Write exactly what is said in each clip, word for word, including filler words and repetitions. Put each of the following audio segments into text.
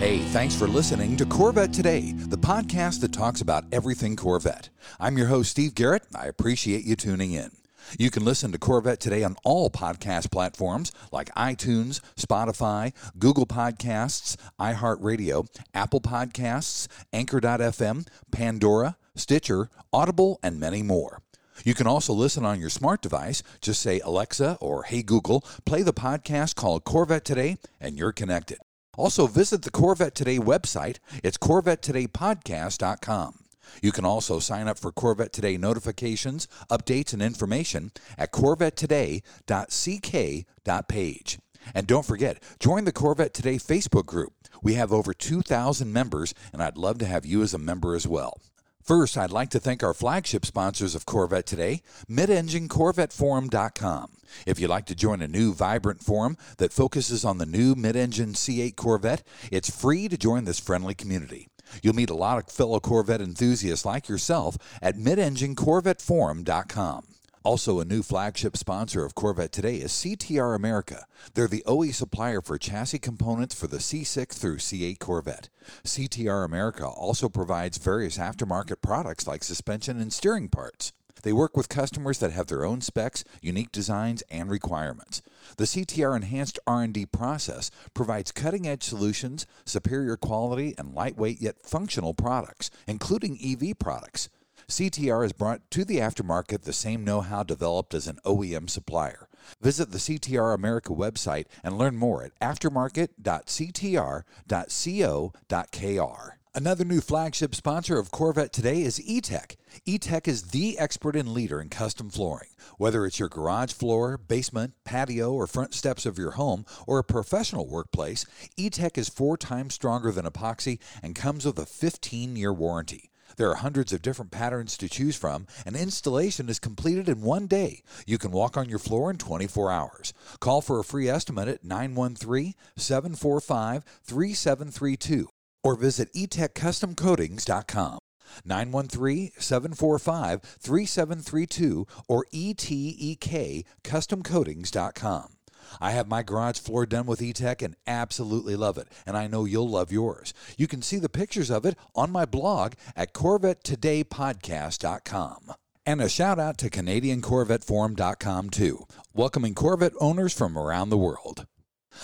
Hey, thanks for listening to Corvette Today, the podcast that talks about everything Corvette. I'm your host, Steve Garrett. I appreciate you tuning in. You can listen to Corvette Today on all podcast platforms like iTunes, Spotify, Google Podcasts, iHeartRadio, Apple Podcasts, Anchor dot f m, Pandora, Stitcher, Audible, and many more. You can also listen on your smart device. Just say, Alexa or Hey Google, play the podcast called Corvette Today, and you're connected. Also, visit the Corvette Today website. It's Corvette Today Podcast dot com. You can also sign up for Corvette Today notifications, updates, and information at Corvette Today dot c k dot page. And don't forget, join the Corvette Today Facebook group. We have over two thousand members, and I'd love to have you as a member as well. First, I'd like to thank our flagship sponsors of Corvette Today, Mid Engine Corvette Forum dot com. If you'd like to join a new, vibrant forum that focuses on the new mid-engine C eight Corvette, it's free to join this friendly community. You'll meet a lot of fellow Corvette enthusiasts like yourself at Mid Engine Corvette Forum dot com. Also, a new flagship sponsor of Corvette Today is C T R America. They're the O E supplier for chassis components for the C six through C eight Corvette. C T R America also provides various aftermarket products like suspension and steering parts. They work with customers that have their own specs, unique designs, and requirements. The C T R Enhanced R and D process provides cutting-edge solutions, superior quality, and lightweight yet functional products, including E V products. C T R has brought to the aftermarket the same know-how developed as an O E M supplier. Visit the C T R America website and learn more at aftermarket dot c t r dot co dot k r. Another new flagship sponsor of Corvette Today is ETECH. ETECH is the expert and leader in custom flooring. Whether it's your garage floor, basement, patio, or front steps of your home, or a professional workplace, ETECH is four times stronger than epoxy and comes with a fifteen-year warranty. There are hundreds of different patterns to choose from, and installation is completed in one day. You can walk on your floor in twenty-four hours. Call for a free estimate at nine one three, seven four five, three seven three two or visit E Tech Custom Coatings dot com. nine one three, seven four five, three seven three two or E T E K Custom Coatings dot com. I have my garage floor done with ETECH and absolutely love it, and I know you'll love yours. You can see the pictures of it on my blog at Corvette Today Podcast dot com. And a shout-out to Canadian Corvette Forum dot com, too, welcoming Corvette owners from around the world.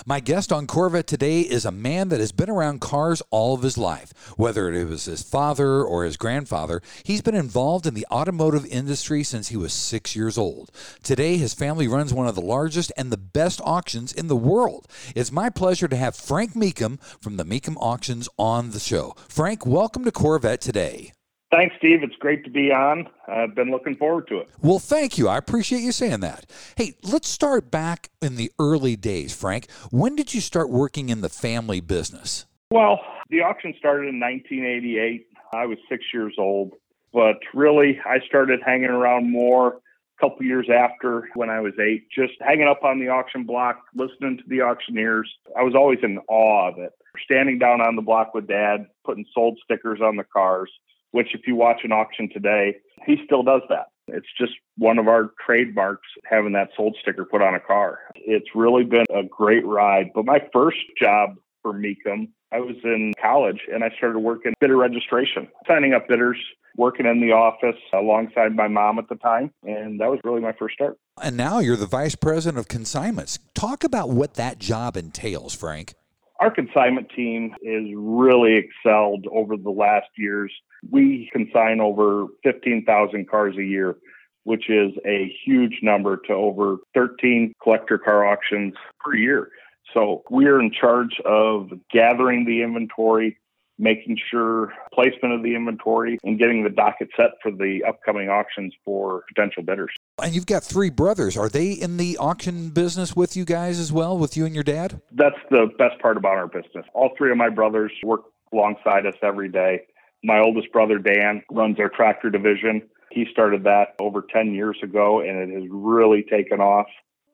My guest on Corvette Today is a man that has been around cars all of his life. Whether it was his father or his grandfather, he's been involved in the automotive industry since he was six years old. Today, his family runs one of the largest and the best auctions in the world. It's my pleasure to have Frank Mecum from the Mecum Auctions on the show. Frank, welcome to Corvette Today. Thanks, Steve. It's great to be on. I've been looking forward to it. Well, thank you. I appreciate you saying that. Hey, let's start back in the early days, Frank. When did you start working in the family business? Well, the auction started in nineteen eighty-eight. I was six years old, but really I started hanging around more a couple years after when I was eight, just hanging up on the auction block, listening to the auctioneers. I was always in awe of it. Standing down on the block with Dad, putting sold stickers on the cars, which if you watch an auction today, he still does that. It's just one of our trademarks, having that sold sticker put on a car. It's really been a great ride. But my first job for Mecum, I was in college and I started working bidder registration, signing up bidders, working in the office alongside my mom at the time. And that was really my first start. And now you're the vice president of consignments. Talk about what that job entails, Frank. Our consignment team has really excelled over the last years. We consign over fifteen thousand cars a year, which is a huge number to over thirteen collector car auctions per year. So we're in charge of gathering the inventory, making sure placement of the inventory, and getting the docket set for the upcoming auctions for potential bidders. And you've got three brothers. Are they in the auction business with you guys as well, with you and your dad? That's the best part about our business. All three of my brothers work alongside us every day. My oldest brother, Dan, runs our tractor division. He started that over ten years ago, and it has really taken off.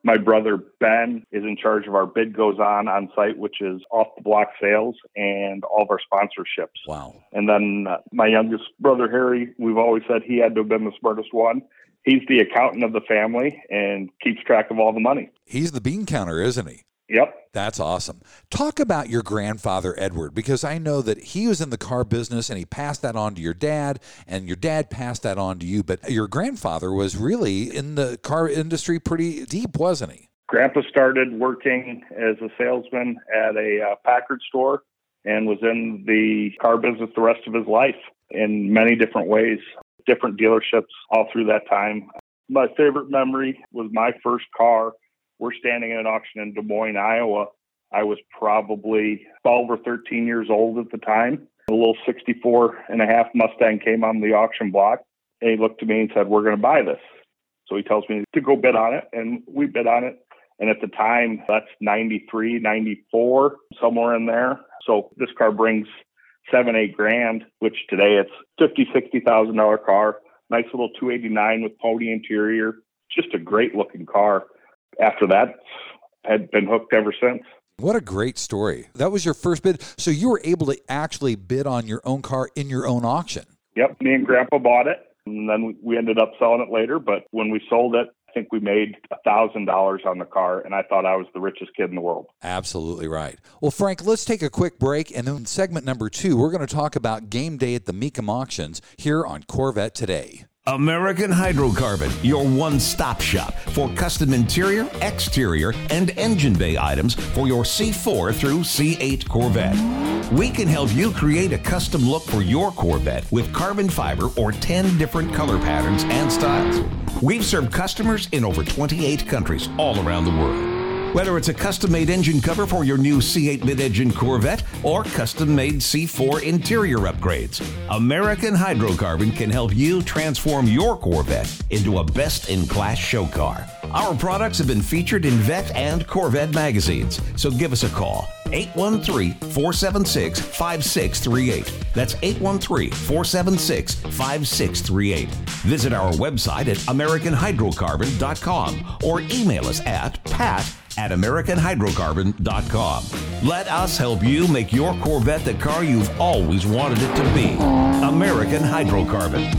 My brother, Ben, is in charge of our Bid Goes On on site, which is off-the-block sales and all of our sponsorships. Wow. And then uh, my youngest brother, Harry, we've always said he had to have been the smartest one. He's the accountant of the family and keeps track of all the money. He's the bean counter, isn't he? Yep. That's awesome. Talk about your grandfather, Edward, because I know that he was in the car business and he passed that on to your dad, and your dad passed that on to you. But your grandfather was really in the car industry pretty deep, wasn't he? Grandpa started working as a salesman at a uh, Packard store and was in the car business the rest of his life in many different ways, different dealerships all through that time. My favorite memory was my first car. We're standing at an auction in Des Moines, Iowa. I was probably twelve or thirteen years old at the time. A little sixty-four and a half Mustang came on the auction block, and he looked at me and said, "We're going to buy this." So he tells me to go bid on it, and we bid on it. And at the time, that's ninety-three, ninety-four, somewhere in there. So this car brings seven, eight grand, which today it's fifty thousand, sixty thousand dollars car. Nice little two eighty-nine with pony interior. Just a great looking car. After that, I've been hooked ever since. What a great story. That was your first bid. So you were able to actually bid on your own car in your own auction. Yep. Me and Grandpa bought it, and then we ended up selling it later. But when we sold it, I think we made one thousand dollars on the car, and I thought I was the richest kid in the world. Absolutely right. Well, Frank, let's take a quick break, and then in segment number two, we're going to talk about game day at the Mecum Auctions here on Corvette Today. American Hydrocarbon, your one-stop shop for custom interior, exterior, and engine bay items for your C four through C eight Corvette. We can help you create a custom look for your Corvette with carbon fiber or ten different color patterns and styles. We've served customers in over twenty-eight countries all around the world. Whether it's a custom-made engine cover for your new C eight mid-engine Corvette or custom-made C four interior upgrades, American Hydrocarbon can help you transform your Corvette into a best-in-class show car. Our products have been featured in Vette and Corvette magazines, so give us a call. eight one three, four seven six, five six three eight. That's eight one three, four seven six, five six three eight. Visit our website at American Hydrocarbon dot com or email us at pat at American Hydrocarbon dot com. Let us help you make your Corvette the car you've always wanted it to be. American Hydrocarbon.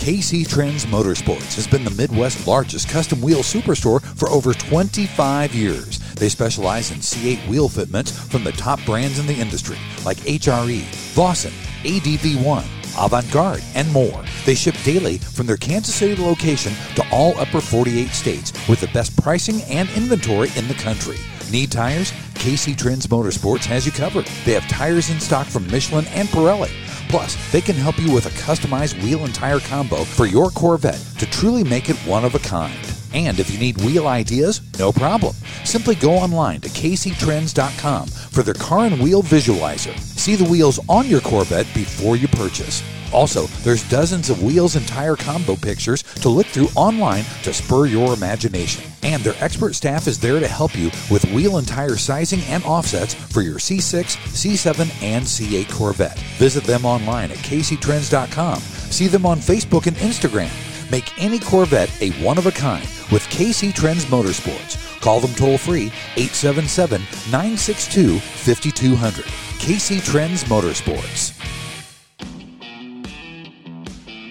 K C Trends Motorsports has been the Midwest's largest custom wheel superstore for over twenty-five years. They specialize in C eight wheel fitments from the top brands in the industry, like H R E, Vossen, A D V one, Avant-Garde, and more. They ship daily from their Kansas City location to all upper forty-eight states with the best pricing and inventory in the country. Need tires? K C Trends Motorsports has you covered. They have tires in stock from Michelin and Pirelli. Plus, they can help you with a customized wheel and tire combo for your Corvette to truly make it one of a kind. And if you need wheel ideas, no problem. Simply go online to K C Trends dot com for their car and wheel visualizer. See the wheels on your Corvette before you purchase. Also, there's dozens of wheels and tire combo pictures to look through online to spur your imagination. And their expert staff is there to help you with wheel and tire sizing and offsets for your C six, C seven, and C eight Corvette. Visit them online at K C Trends dot com. See them on Facebook and Instagram. Make any Corvette a one-of-a-kind with K C Trends Motorsports. Call them toll-free, eight seven seven, nine six two, five two zero zero. K C Trends Motorsports.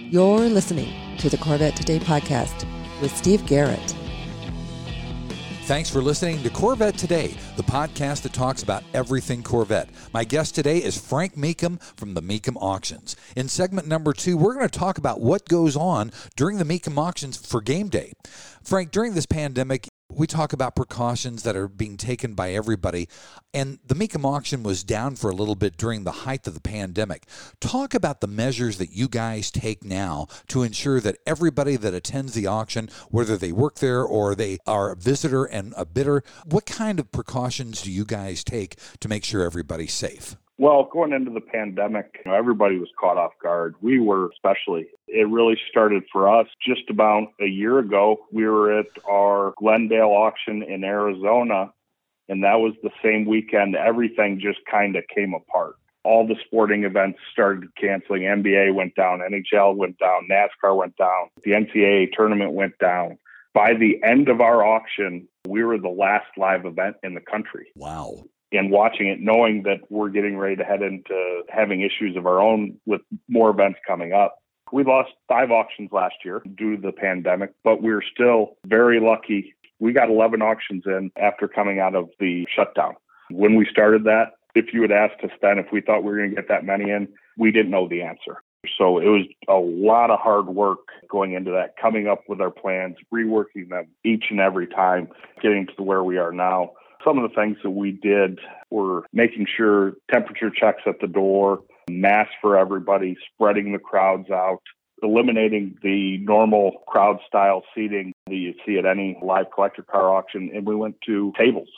You're listening to the Corvette Today podcast with Steve Garrett. Thanks for listening to Corvette Today, the podcast that talks about everything Corvette. My guest today is Frank Mecum from the Mecum Auctions. In segment number two, we're going to talk about what goes on during the Mecum Auctions for game day. Frank, during this pandemic, we talk about precautions that are being taken by everybody, and the Mecum auction was down for a little bit during the height of the pandemic. Talk about the measures that you guys take now to ensure that everybody that attends the auction, whether they work there or they are a visitor and a bidder, what kind of precautions do you guys take to make sure everybody's safe? Well, going into the pandemic, you know, everybody was caught off guard. We were especially. It really started for us just about a year ago. We were at our Glendale auction in Arizona, and that was the same weekend everything just kind of came apart. all the sporting events started canceling. N B A went down, N H L went down, NASCAR went down, the N C double A tournament went down. By the end of our auction, we were the last live event in the country. Wow. And watching it, knowing that we're getting ready to head into having issues of our own with more events coming up. We lost five auctions last year due to the pandemic, but we're still very lucky. We got eleven auctions in after coming out of the shutdown. When we started that, if you had asked us then if we thought we were going to get that many in, we didn't know the answer. So it was a lot of hard work going into that, coming up with our plans, reworking them each and every time, getting to where we are now. Some of the things that we did were making sure temperature checks at the door, masks for everybody, spreading the crowds out, eliminating the normal crowd-style seating that you see at any live collector car auction. And we went to tables.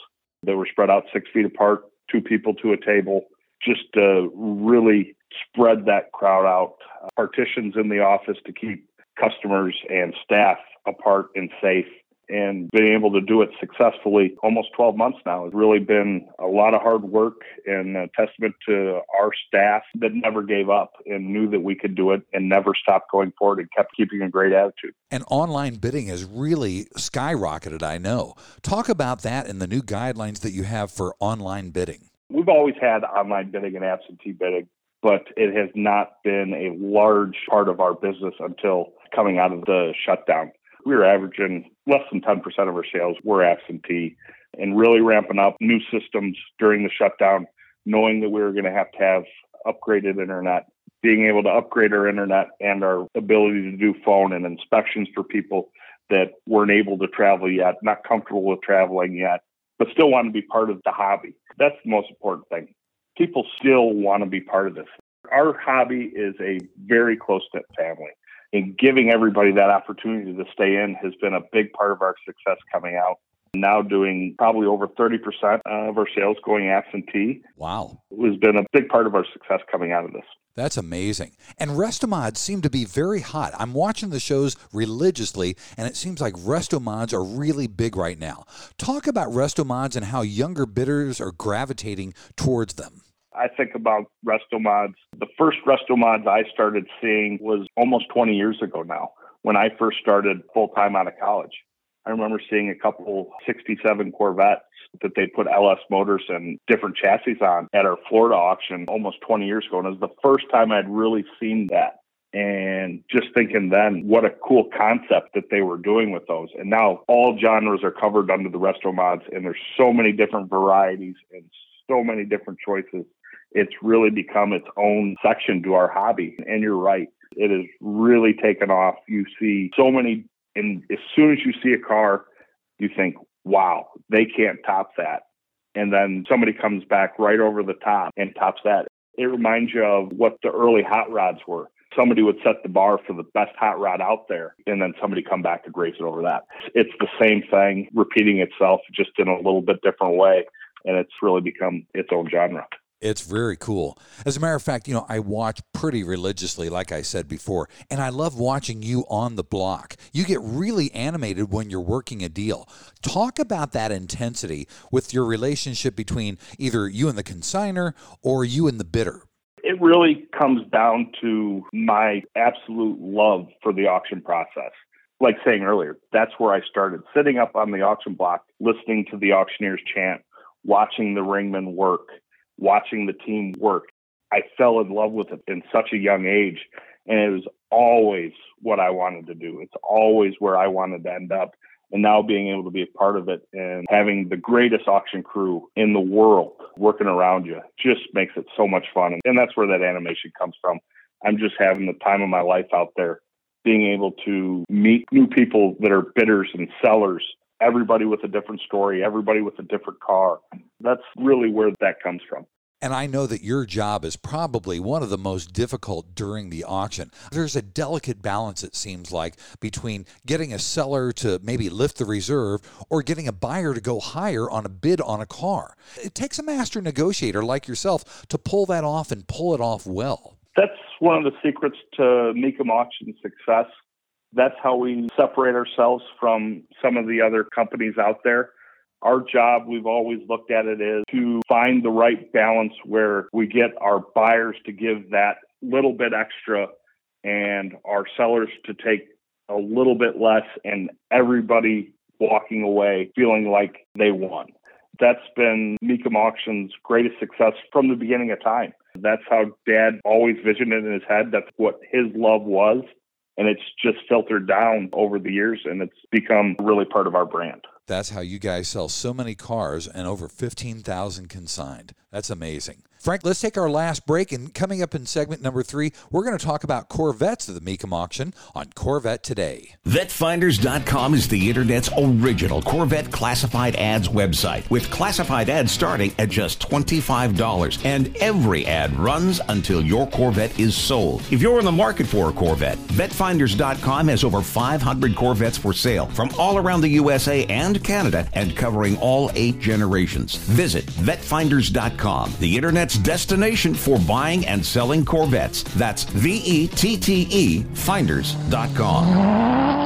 They were spread out six feet apart, two people to a table, just to really spread that crowd out. Partitions in the office to keep customers and staff apart and safe. And being able to do it successfully almost twelve months now has really been a lot of hard work and a testament to our staff that never gave up and knew that we could do it and never stopped going forward and kept keeping a great attitude. And online bidding has really skyrocketed, I know. Talk about that and the new guidelines that you have for online bidding. We've always had online bidding and absentee bidding, but it has not been a large part of our business until coming out of the shutdown. We were averaging less than ten percent of our sales were absentee and really ramping up new systems during the shutdown, knowing that we were going to have to have upgraded internet, being able to upgrade our internet and our ability to do phone and inspections for people that weren't able to travel yet, not comfortable with traveling yet, but still want to be part of the hobby. That's the most important thing. People still want to be part of this. Our hobby is a very close-knit family. And giving everybody that opportunity to stay in has been a big part of our success coming out. Now doing probably over thirty percent of our sales going absentee. Wow. It has been a big part of our success coming out of this. That's amazing. And resto-mods seem to be very hot. I'm watching the shows religiously, and it seems like resto-mods are really big right now. Talk about resto-mods and how younger bidders are gravitating towards them. I think about resto-mods. The first resto-mods I started seeing was almost twenty years ago now, when I first started full-time out of college. I remember seeing a couple sixty-seven Corvettes that they put L S motors and different chassis on at our Florida auction almost twenty years ago. And it was the first time I'd really seen that. And just thinking then, what a cool concept that they were doing with those. And now all genres are covered under the resto-mods, and there's so many different varieties and so many different choices. It's really become its own section to our hobby. And you're right. It has really taken off. You see so many, and as soon as you see a car, you think, wow, they can't top that. And then somebody comes back right over the top and tops that. It reminds you of what the early hot rods were. Somebody would set the bar for the best hot rod out there, and then somebody come back and race it over that. It's the same thing repeating itself just in a little bit different way. And it's really become its own genre. It's very cool. As a matter of fact, you know, I watch pretty religiously, like I said before, and I love watching you on the block. You get really animated when you're working a deal. Talk about that intensity with your relationship between either you and the consignor or you and the bidder. It really comes down to my absolute love for the auction process. Like saying earlier, that's where I started, sitting up on the auction block, listening to the auctioneers chant, watching the ringmen work, watching the team work. I fell in love with it in such a young age, and it was always what I wanted to do. It's always where I wanted to end up. And now being able to be a part of it and having the greatest auction crew in the world working around you just makes it so much fun. And that's where that animation comes from. I'm just having the time of my life out there, being able to meet new people that are bidders and sellers. Everybody with a different story, everybody with a different car. That's really where that comes from. And I know that your job is probably one of the most difficult during the auction. There's a delicate balance, it seems like, between getting a seller to maybe lift the reserve or getting a buyer to go higher on a bid on a car. It takes a master negotiator like yourself to pull that off and pull it off well. That's one of the secrets to Mecum Auction success. That's how we separate ourselves from some of the other companies out there. Our job, we've always looked at it, is to find the right balance where we get our buyers to give that little bit extra and our sellers to take a little bit less, and everybody walking away feeling like they won. That's been Mecum Auctions' greatest success from the beginning of time. That's how Dad always visioned it in his head. That's what his love was. And it's just filtered down over the years, and it's become really part of our brand. That's how you guys sell so many cars and over fifteen thousand consigned. That's amazing. Frank, let's take our last break, and coming up in segment number three, we're going to talk about Corvettes at the Mecum Auction on Corvette Today. Vet Finders dot com is the Internet's original Corvette classified ads website, with classified ads starting at just twenty-five dollars, and every ad runs until your Corvette is sold. If you're in the market for a Corvette, Vet Finders dot com has over five hundred Corvettes for sale from all around the U S A and Canada, and covering all eight generations. Visit Vet Finders dot com, the Internet's destination for buying and selling Corvettes. That's V E T T E Finders dot com.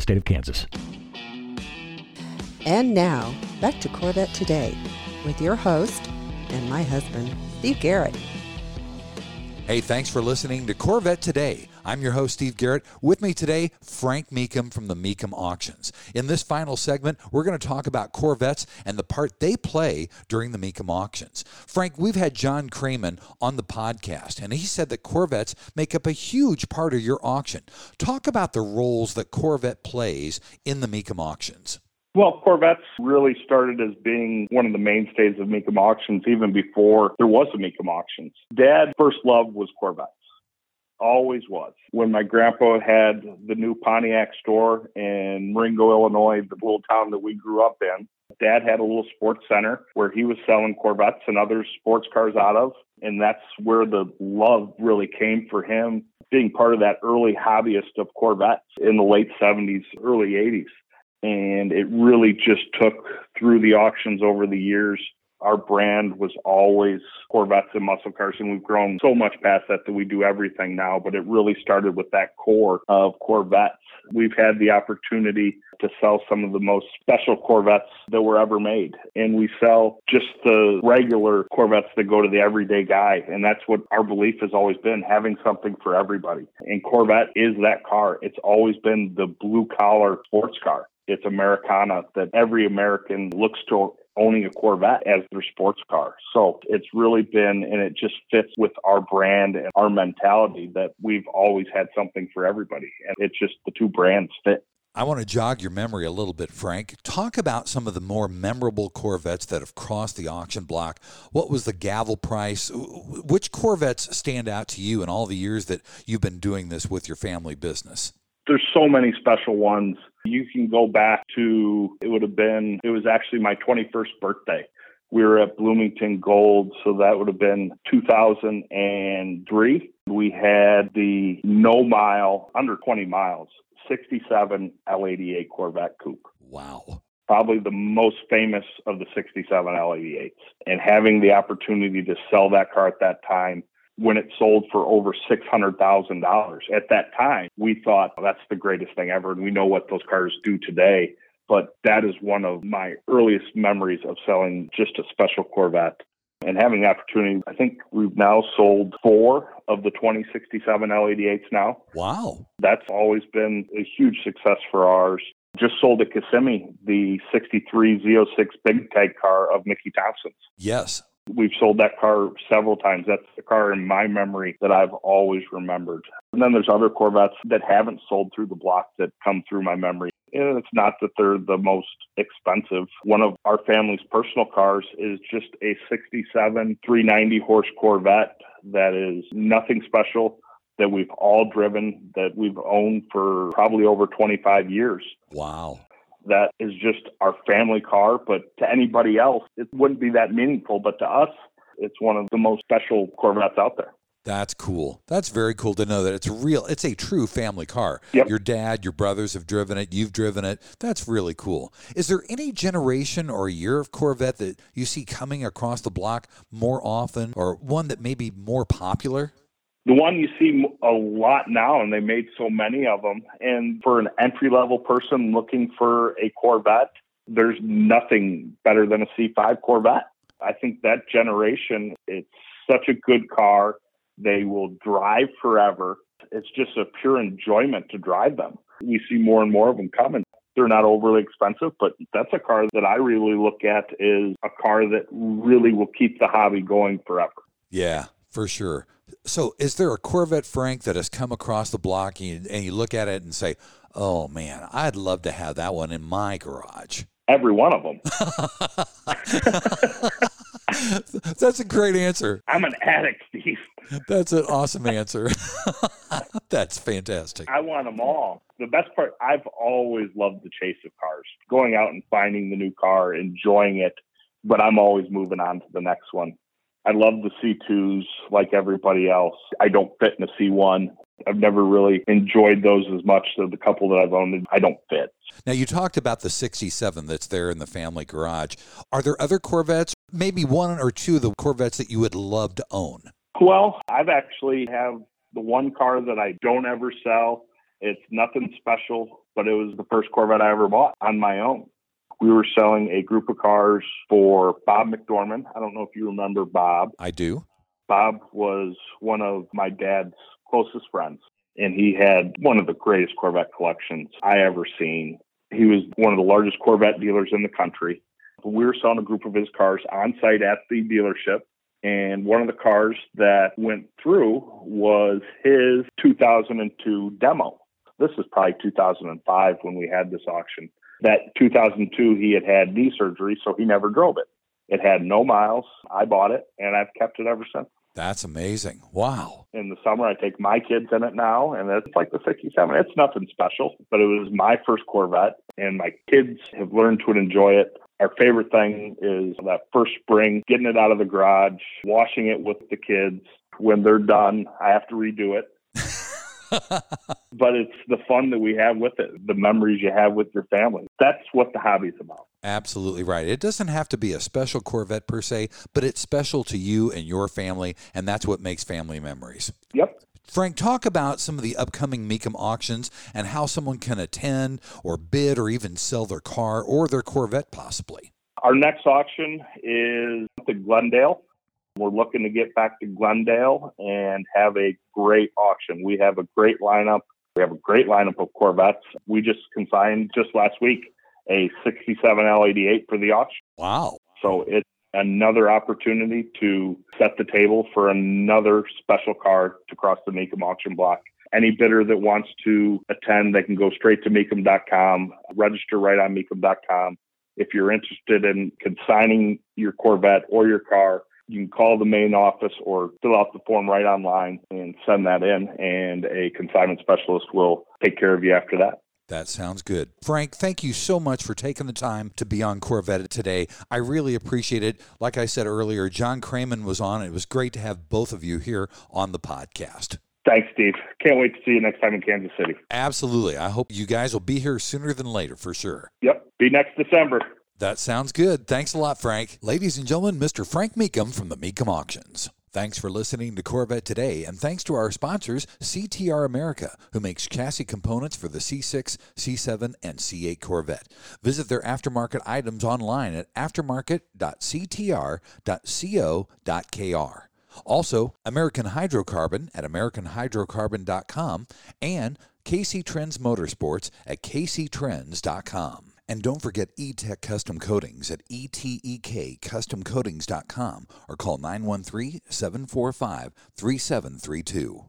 state of Kansas. And now, back to Corvette Today with your host and my husband, Steve Garrett. Hey, thanks for listening to Corvette Today. I'm your host, Steve Garrett. With me today, Frank Mecum from the Mecum Auctions. In this final segment, we're going to talk about Corvettes and the part they play during the Mecum Auctions. Frank, we've had John Kraman on the podcast, and he said that Corvettes make up a huge part of your auction. Talk about the roles that Corvette plays in the Mecum Auctions. Well, Corvettes really started as being one of the mainstays of Mecum Auctions even before there was a Mecum Auctions. Dad's first love was Corvettes. Always was. When my grandpa had the new Pontiac store in Marengo, Illinois, the little town that we grew up in, Dad had a little sports center where he was selling Corvettes and other sports cars out of. And that's where the love really came for him, being part of that early hobbyist of Corvettes in the late seventies, early eighties. And it really just took through the auctions over the years. Our brand was always Corvettes and muscle cars, and we've grown so much past that that we do everything now, but it really started with that core of Corvettes. We've had the opportunity to sell some of the most special Corvettes that were ever made, and we sell just the regular Corvettes that go to the everyday guy, and that's what our belief has always been, having something for everybody. And Corvette is that car. It's always been the blue-collar sports car. It's Americana that every American looks to owning a Corvette as their sports car. So it's really been, and it just fits with our brand and our mentality that we've always had something for everybody. And it's just the two brands fit. I want to jog your memory a little bit, Frank. Talk about some of the more memorable Corvettes that have crossed the auction block. What was the gavel price? Which Corvettes stand out to you in all the years that you've been doing this with your family business? There's so many special ones. You can go back to, it would have been, it was actually my twenty-first birthday. We were at Bloomington Gold, so that would have been two thousand three. We had the no mile, under twenty miles, sixty-seven L eighty-eight Corvette Coupe. Wow. Probably the most famous of the sixty-seven L eighty-eights. And having the opportunity to sell that car at that time, when it sold for over six hundred thousand dollars. At that time, we thought, oh, that's the greatest thing ever. And we know what those cars do today. But that is one of my earliest memories of selling just a special Corvette and having the opportunity. I think we've now sold four of the twenty sixty-seven L eighty-eights now. Wow. That's always been a huge success for ours. Just sold a Kissimmee, the sixty-three Z oh six big tag car of Mickey Thompson's. Yes. We've sold that car several times. That's the car in my memory that I've always remembered. And then there's other Corvettes that haven't sold through the block that come through my memory. And it's not that they're the most expensive. One of our family's personal cars is just a sixty-seven three ninety horse Corvette that is nothing special, that we've all driven, that we've owned for probably over twenty-five years. Wow. That is just our family car, but to anybody else, it wouldn't be that meaningful. But to us, it's one of the most special Corvettes out there. That's cool. That's very cool to know that it's real. It's a true family car. Yep. Your dad, your brothers have driven it. You've driven it. That's really cool. Is there any generation or year of Corvette that you see coming across the block more often, or one that may be more popular? The one you see a lot now, and they made so many of them, and for an entry-level person looking for a Corvette, there's nothing better than a C five Corvette. I think that generation, it's such a good car. They will drive forever. It's just a pure enjoyment to drive them. We see more and more of them coming. They're not overly expensive, but that's a car that I really look at is a car that really will keep the hobby going forever. Yeah, for sure. So is there a Corvette, Frank, that has come across the block and you, and you look at it and say, oh, man, I'd love to have that one in my garage? Every one of them. That's a great answer. I'm an addict, Steve. That's an awesome answer. That's fantastic. I want them all. The best part, I've always loved the chase of cars, going out and finding the new car, enjoying it, but I'm always moving on to the next one. I love the C twos like everybody else. I don't fit in a C one. I've never really enjoyed those as much. So the couple that I've owned, I don't fit. Now, you talked about the sixty-seven that's there in the family garage. Are there other Corvettes, maybe one or two of the Corvettes that you would love to own? Well, I've actually have the one car that I don't ever sell. It's nothing special, but it was the first Corvette I ever bought on my own. We were selling a group of cars for Bob McDorman. I don't know if you remember Bob. I do. Bob was one of my dad's closest friends, and he had one of the greatest Corvette collections I ever seen. He was one of the largest Corvette dealers in the country. We were selling a group of his cars on site at the dealership, and one of the cars that went through was his two thousand two demo. This is probably two thousand five when we had this auction. That two thousand two, he had had knee surgery, so he never drove it. It had no miles. I bought it, and I've kept it ever since. That's amazing. Wow. In the summer, I take my kids in it now, and it's like the sixty-seven. It's nothing special, but it was my first Corvette, and my kids have learned to enjoy it. Our favorite thing is that first spring, getting it out of the garage, washing it with the kids. When they're done, I have to redo it. But it's the fun that we have with it, the memories you have with your family. That's what the hobby's about. Absolutely right. It doesn't have to be a special Corvette per se, but it's special to you and your family, and that's what makes family memories. Yep. Frank, talk about some of the upcoming Mecum auctions and how someone can attend or bid or even sell their car or their Corvette possibly. Our next auction is the Glendale. We're looking to get back to Glendale and have a great auction. We have a great lineup. We have a great lineup of Corvettes. We just consigned just last week a sixty-seven L eighty-eight for the auction. Wow. So it's another opportunity to set the table for another special car to cross the Mecum auction block. Any bidder that wants to attend, they can go straight to Mecum dot com, register right on Mecum dot com. If you're interested in consigning your Corvette or your car, you can call the main office or fill out the form right online and send that in, and a consignment specialist will take care of you after that. That sounds good. Frank, thank you so much for taking the time to be on Corvette Today. I really appreciate it. Like I said earlier, John Kraman was on. It was great to have both of you here on the podcast. Thanks, Steve. Can't wait to see you next time in Kansas City. Absolutely. I hope you guys will be here sooner than later for sure. Yep. Be next December. That sounds good. Thanks a lot, Frank. Ladies and gentlemen, Mister Frank Mecum from the Mecum Auctions. Thanks for listening to Corvette Today, and thanks to our sponsors, C T R America, who makes chassis components for the C six, C seven, and C eight Corvette. Visit their aftermarket items online at aftermarket dot c t r dot co dot k r. Also, American Hydrocarbon at American Hydrocarbon dot com and K C Trends Motorsports at K C Trends dot com. And don't forget E TECH Custom Coatings at E T E K Custom Coatings dot com or call nine one three, seven four five, three seven three two.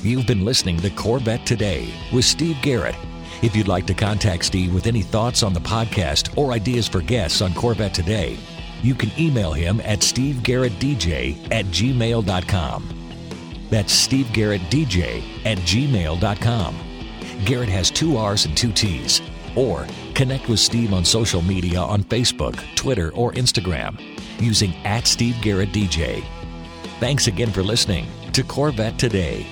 You've been listening to Corvette Today with Steve Garrett. If you'd like to contact Steve with any thoughts on the podcast or ideas for guests on Corvette Today, you can email him at Steve Garrett D J at gmail dot com. That's Steve Garrett D J at gmail dot com. Garrett has two R's and two T's. Or connect with Steve on social media on Facebook, Twitter, or Instagram using at Steve Garrett D J. Thanks again for listening to Corvette Today.